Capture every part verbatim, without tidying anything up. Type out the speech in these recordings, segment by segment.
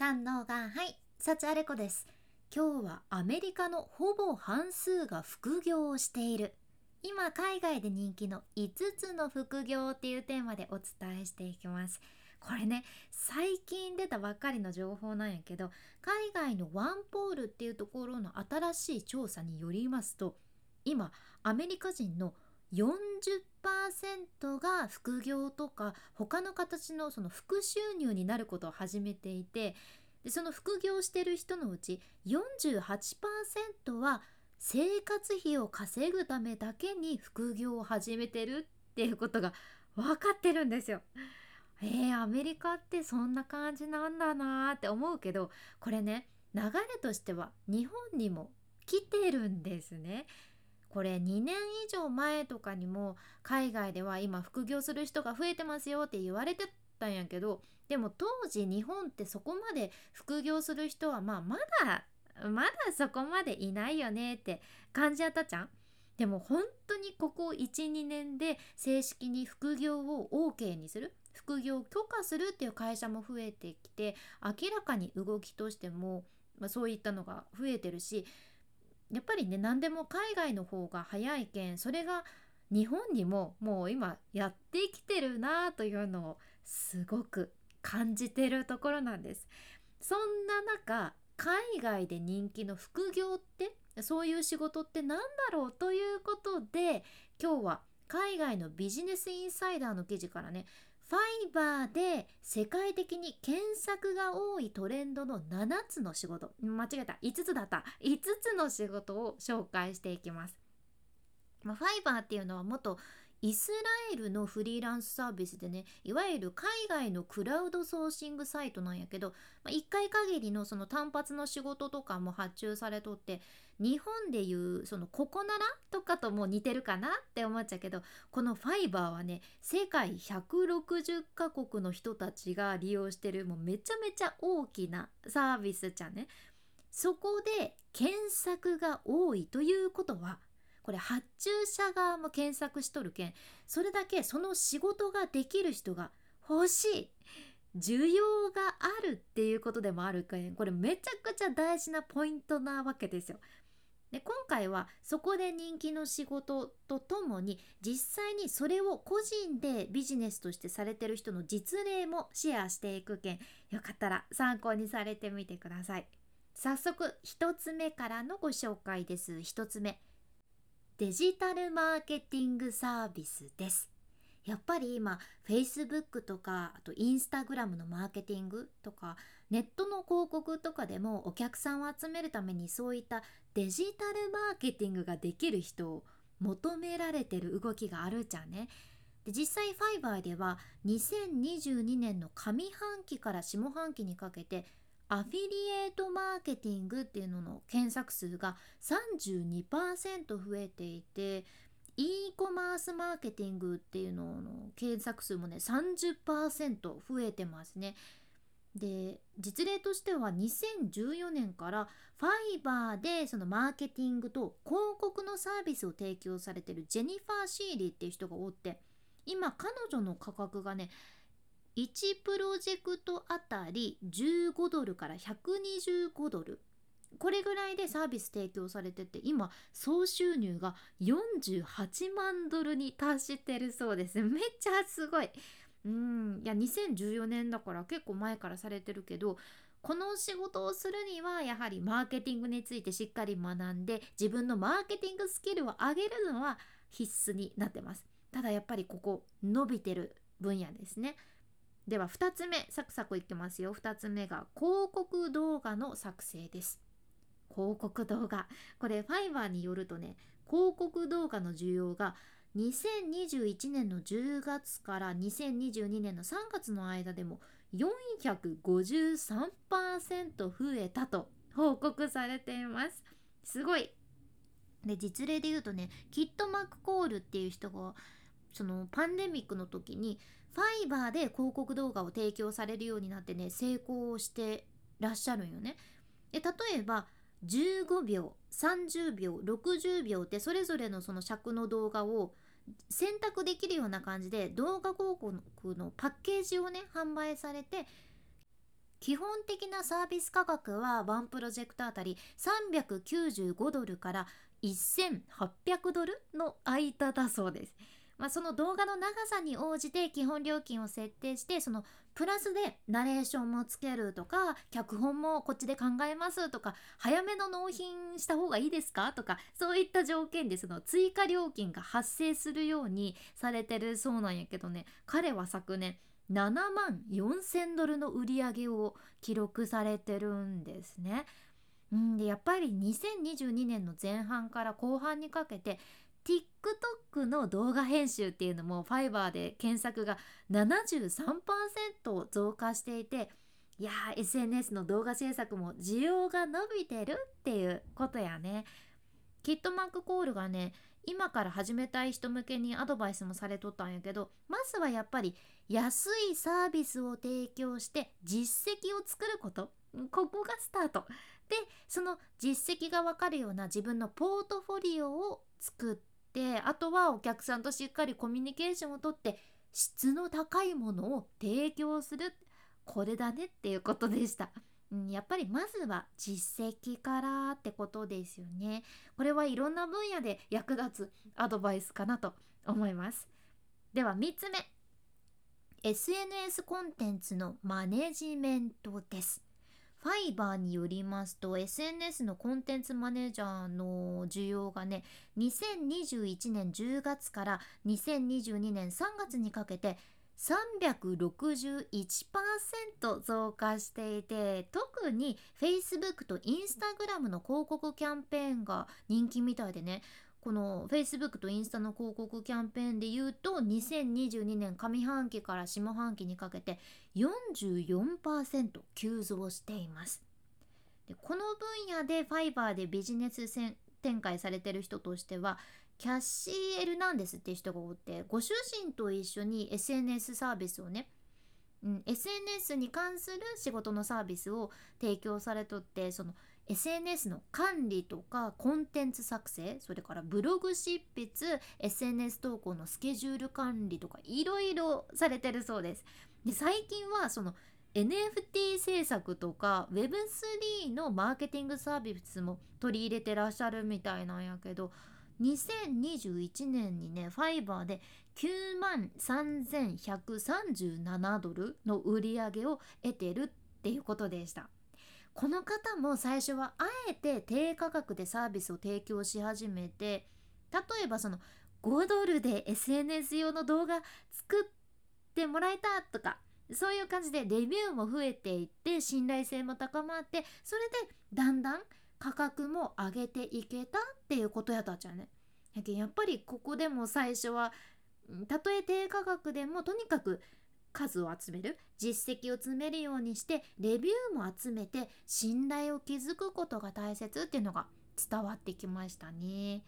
三のがはい、サチアレコです。今日はアメリカのほぼ半数が副業をしている。今海外で人気のいつつの副業っていうテーマでお伝えしていきます。これね、最近出たばっかりの情報なんやけど、海外のワンポールっていうところの新しい調査によりますと、今アメリカ人のよんじゅっパーセント が副業とか他の形のその副収入になることを始めていて、でその副業してる人のうち よんじゅうはちパーセント は生活費を稼ぐためだけに副業を始めてるっていうことが分かってるんですよ。えー、アメリカってそんな感じなんだなーって思うけど、これね、流れとしては日本にも来てるんですね。これにねん以上前とかにも海外では今副業する人が増えてますよって言われてたんやけど、でも当時日本ってそこまで副業する人はまあまだまだそこまでいないよねって感じやったじゃん。でも本当にここ いちに 年で正式に副業を OK にする、副業を許可するっていう会社も増えてきて、明らかに動きとしても、まあ、そういったのが増えてるし、やっぱりね、何でも海外の方が早いけん、それが日本にももう今やってきてるなというのをすごく感じてるところなんです。そんな中、海外で人気の副業ってそういう仕事ってなんだろうということで、今日は海外のビジネスインサイダーの記事からね、ファイバーで世界的に検索が多いトレンドのななつの仕事、間違えた、いつつだった、いつつの仕事を紹介していきます。まあ、ファイバーっていうのは元イスラエルのフリーランスサービスでね、いわゆる海外のクラウドソーシングサイトなんやけど、まあ、いっかい限りのその単発の仕事とかも発注されとって、日本でいうそのココナラとかとも似てるかなって思っちゃうけど、このファイバーはね、世界ひゃくろくじゅっかこくの人たちが利用してる、もうめちゃめちゃ大きなサービスじゃんね。そこで検索が多いということは、これ発注者側も検索しとるけん、それだけその仕事ができる人が欲しい、需要があるっていうことでもあるけん、これめちゃくちゃ大事なポイントなわけですよ。で、今回はそこで人気の仕事とともに、実際にそれを個人でビジネスとしてされてる人の実例もシェアしていくけん、よかったら参考にされてみてください。早速一つ目からのご紹介です。一つ目、デジタルマーケティングサービスです。やっぱり今 Facebook とか、あと Instagram のマーケティングとか、ネットの広告とかでもお客さんを集めるためにそういったデジタルマーケティングができる人を求められてる動きがあるじゃんね。で、実際 Fiverr ではにせんにじゅうにねんの上半期から下半期にかけて、アフィリエイトマーケティングっていうのの検索数が さんじゅうにパーセント 増えていて、 e コマースマーケティングっていうのの検索数もね さんじゅっパーセント 増えてますね。で、実例としてはにせんじゅうよねんからファイバーでそのマーケティングと広告のサービスを提供されているジェニファー・シーリーっていう人がおって、今彼女の価格がね、いちプロジェクトあたりじゅうごドルからひゃくにじゅうごドル、これぐらいでサービス提供されてて、今総収入がよんじゅうはちまんドルに達してるそうです。めっちゃすごい。うーん、いやにせんじゅうよねんだから結構前からされてるけど、この仕事をするにはやはりマーケティングについてしっかり学んで、自分のマーケティングスキルを上げるのは必須になってます。ただやっぱりここ伸びてる分野ですね。ではふたつめ、サクサクいきますよ。ふたつめが広告動画の作成です。広告動画、これファイバーによるとね、広告動画の需要がにせんにじゅういちねんのじゅうがつからにせんにじゅうにねんのさんがつの間でも よんひゃくごじゅうさんパーセント 増えたと報告されています。すごい。で、実例で言うとね、キット・マクコールっていう人がそのパンデミックの時にファイバーで広告動画を提供されるようになってね、成功してらっしゃるんよね。で、例えばじゅうごびょう、さんじゅうびょう、ろくじゅうびょうってそれぞれのその尺の動画を選択できるような感じで、動画広告のパッケージをね販売されて、基本的なサービス価格はワンプロジェクトあたりさんびゃくきゅうじゅうごドルからせんはっぴゃくドルの間だそうです。まあ、その動画の長さに応じて基本料金を設定して、そのプラスでナレーションもつけるとか、脚本もこっちで考えますとか、早めの納品した方がいいですかとか、そういった条件でその追加料金が発生するようにされてるそうなんやけどね、彼は昨年ななまんよんせんドルの売り上げを記録されてるんですね。うんでやっぱりにせんにじゅうにねんの前半から後半にかけてTikTok の動画編集っていうのも Fiverr で検索が ななじゅうさんパーセント 増加していて、いやー エスエヌエス の動画制作も需要が伸びてるっていうことやね。キットマックコールがね、今から始めたい人向けにアドバイスもされとったんやけど、まずはやっぱり安いサービスを提供して実績を作ること、ここがスタートで、その実績が分かるような自分のポートフォリオを作って、あとはお客さんとしっかりコミュニケーションをとって質の高いものを提供する、これだねっていうことでした。うん、やっぱりまずは実績からってことですよね。これはいろんな分野で役立つアドバイスかなと思います。ではみっつめ、 エスエヌエス コンテンツのマネジメントです。ファイバーによりますと エスエヌエス のコンテンツマネージャーの需要がね、にせんにじゅういちねんじゅうがつからにせんにじゅうにねんさんがつにかけて さんびゃくろくじゅういちパーセント 増加していて、特に Facebook と Instagram の広告キャンペーンが人気みたいでね、この Facebook とインスタの広告キャンペーンでいうとにせんにじゅうにねん上半期から下半期にかけて よんじゅうよんパーセント 急増しています。でこの分野で Fiverr でビジネス展開されてる人としてはキャッシー・エルナンデスっていう人がおって、ご主人と一緒に エスエヌエス サービスをね、うん、エスエヌエス に関する仕事のサービスを提供されとって、そのエスエヌエス の管理とかコンテンツ作成、それからブログ執筆、 エスエヌエス 投稿のスケジュール管理とかいろいろされてるそうです。で最近はその エヌエフティー 制作とか ウェブスリー のマーケティングサービスも取り入れてらっしゃるみたいなんやけど、にせんにじゅういちねんにね Fiverr で きゅうまんさんぜんひゃくさんじゅうななドルの売り上げを得てるっていうことでした。この方も最初はあえて低価格でサービスを提供し始めて、例えばそのごドルで エスエヌエス 用の動画作ってもらえたとか、そういう感じでレビューも増えていって信頼性も高まって、それでだんだん価格も上げていけたっていうことやったじゃんね。やっぱりここでも最初はたとえ低価格でもとにかく数を集める、実績を詰めるようにしてレビューも集めて信頼を築くことが大切っていうのが伝わってきましたね。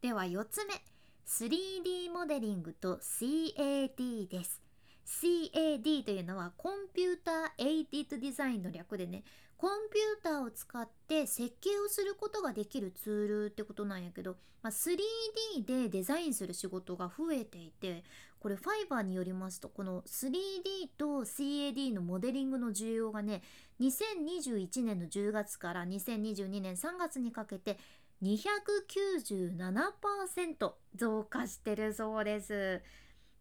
ではよっつめ、 スリーディー モデリングと シーエーディー です。 シーエーディー というのはコンピューターエイディッドデザインの略でね、コンピューターを使って設計をすることができるツールってことなんやけど、まあ、スリーディー でデザインする仕事が増えていて、これ Fiverr によりますとこの スリーディー と シーエーディー のモデリングの需要がね、にせんにじゅういちねんのじゅうがつからにせんにじゅうにねんさんがつにかけて にひゃくきゅうじゅうななパーセント 増加してるそうです。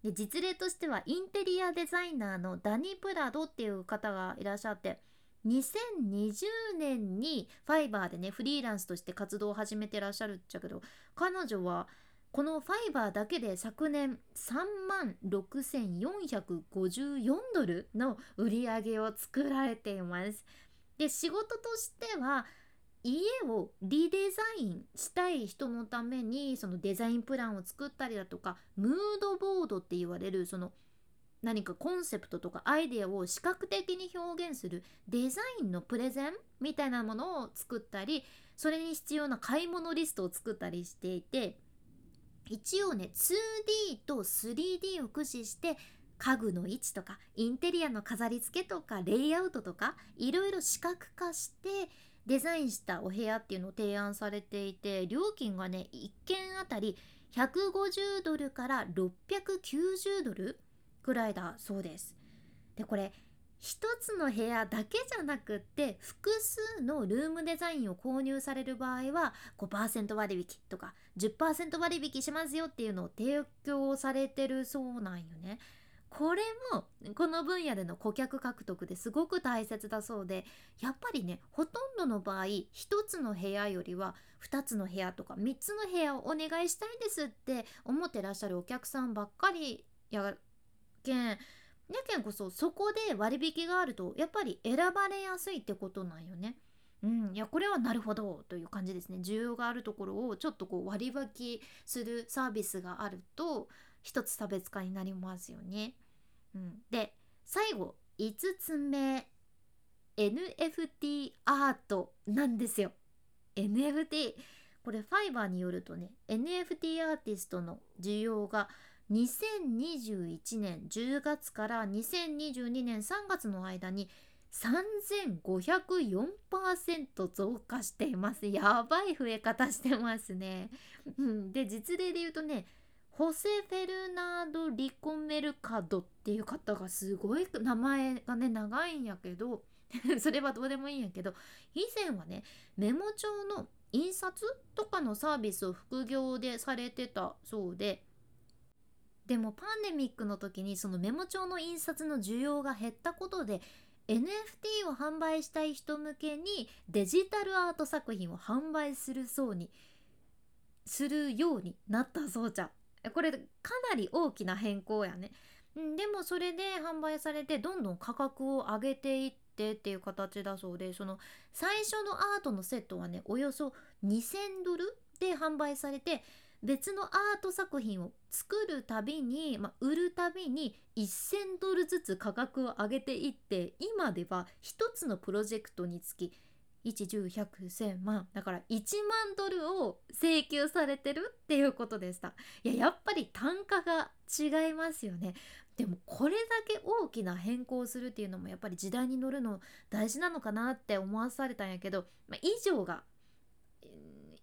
で実例としてはインテリアデザイナーのダニ・プラドっていう方がいらっしゃって、にせんにじゅうねんに Fiverr でねフリーランスとして活動を始めてらっしゃるっちゃけど、彼女はこの Fiverr だけで昨年 さんまんろくせんよんひゃくごじゅうよんドルの売り上げを作られています。で仕事としては家をリデザインしたい人のためにそのデザインプランを作ったりだとか、ムードボードって言われるその何かコンセプトとかアイデアを視覚的に表現するデザインのプレゼンみたいなものを作ったり、それに必要な買い物リストを作ったりしていて、一応ね ツーディー と スリーディー を駆使して家具の位置とかインテリアの飾り付けとかレイアウトとかいろいろ視覚化してデザインしたお部屋っていうのを提案されていて、料金がねいっけんあたりひゃくごじゅうドルからろっぴゃくきゅうじゅうドルくらいだそうです。でこれ一つの部屋だけじゃなくって複数のルームデザインを購入される場合は ごパーセント 割引とか じゅっパーセント 割引しますよっていうのを提供されてるそうなんよね。これもこの分野での顧客獲得ですごく大切だそうで、やっぱりねほとんどの場合ひとつの部屋よりはふたつの部屋とかみっつの部屋をお願いしたいですって思ってらっしゃるお客さんばっかりやけんやけんこそそこで割引があるとやっぱり選ばれやすいってことなんよね。うん、いやこれはなるほどという感じですね。需要があるところをちょっとこう割り引きするサービスがあると一つ差別化になりますよね、うん、で最後いつつめ エヌエフティー アートなんですよ。 エヌエフティー これファイバーによるとね エヌエフティー アーティストの需要がにせんにじゅういちねんじゅうがつからにせんにじゅうにねんさんがつの間に さんぜんごひゃくよんパーセント 増加しています。やばい増え方してますね、うん、で実例で言うとねホセ・フェルナード・リコメルカドっていう方がすごい名前がね長いんやけどそれはどうでもいいんやけど、以前はねメモ帳の印刷とかのサービスを副業でされてたそうで、でもパンデミックの時にそのメモ帳の印刷の需要が減ったことで エヌエフティー を販売したい人向けにデジタルアート作品を販売するそうにするようになったそうじゃん。これかなり大きな変更やね。でもそれで販売されてどんどん価格を上げていってっていう形だそうで、その最初のアートのセットはねおよそにせんドルで販売されて、別のアート作品を作るたびに、まあ、売るたびにせんドルずつ価格を上げていって、今では一つのプロジェクトにつきいち、じゅう、ひゃく、せん、まんだからいちまんドルを請求されてるっていうことでした。いや、やっぱり単価が違いますよね。でもこれだけ大きな変更するっていうのもやっぱり時代に乗るの大事なのかなって思わされたんやけど、まあ、以上が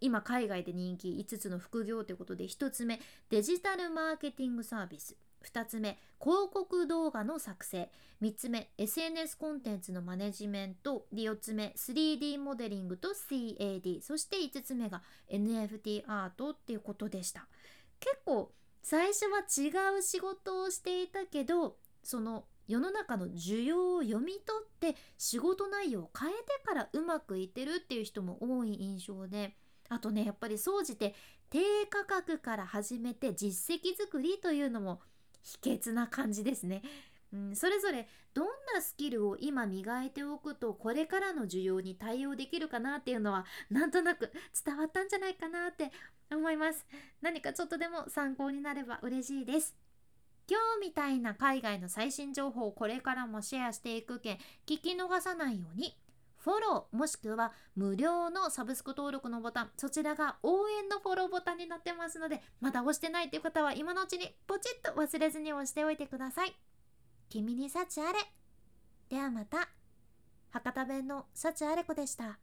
今海外で人気いつつの副業ということで、ひとつめデジタルマーケティングサービス、ふたつめ広告動画の作成、みっつめ エスエヌエス コンテンツのマネジメント、よっつめ スリーディー モデリングと シーエーディー、 そしていつつめが エヌエフティー アートっていうことでした。結構最初は違う仕事をしていたけど、その世の中の需要を読み取って仕事内容を変えてからうまくいってるっていう人も多い印象で、あとねやっぱり総じて低価格から始めて実績作りというのも秘訣な感じですね、うん、それぞれどんなスキルを今磨いておくとこれからの需要に対応できるかなっていうのはなんとなく伝わったんじゃないかなって思います。何かちょっとでも参考になれば嬉しいです。今日みたいな海外の最新情報をこれからもシェアしていく件、聞き逃さないようにフォローもしくは無料のサブスク登録のボタン、そちらが応援のフォローボタンになってますので、まだ押してないという方は今のうちにポチッと忘れずに押しておいてください。君に幸あれ。ではまた。博多弁の幸あれ子でした。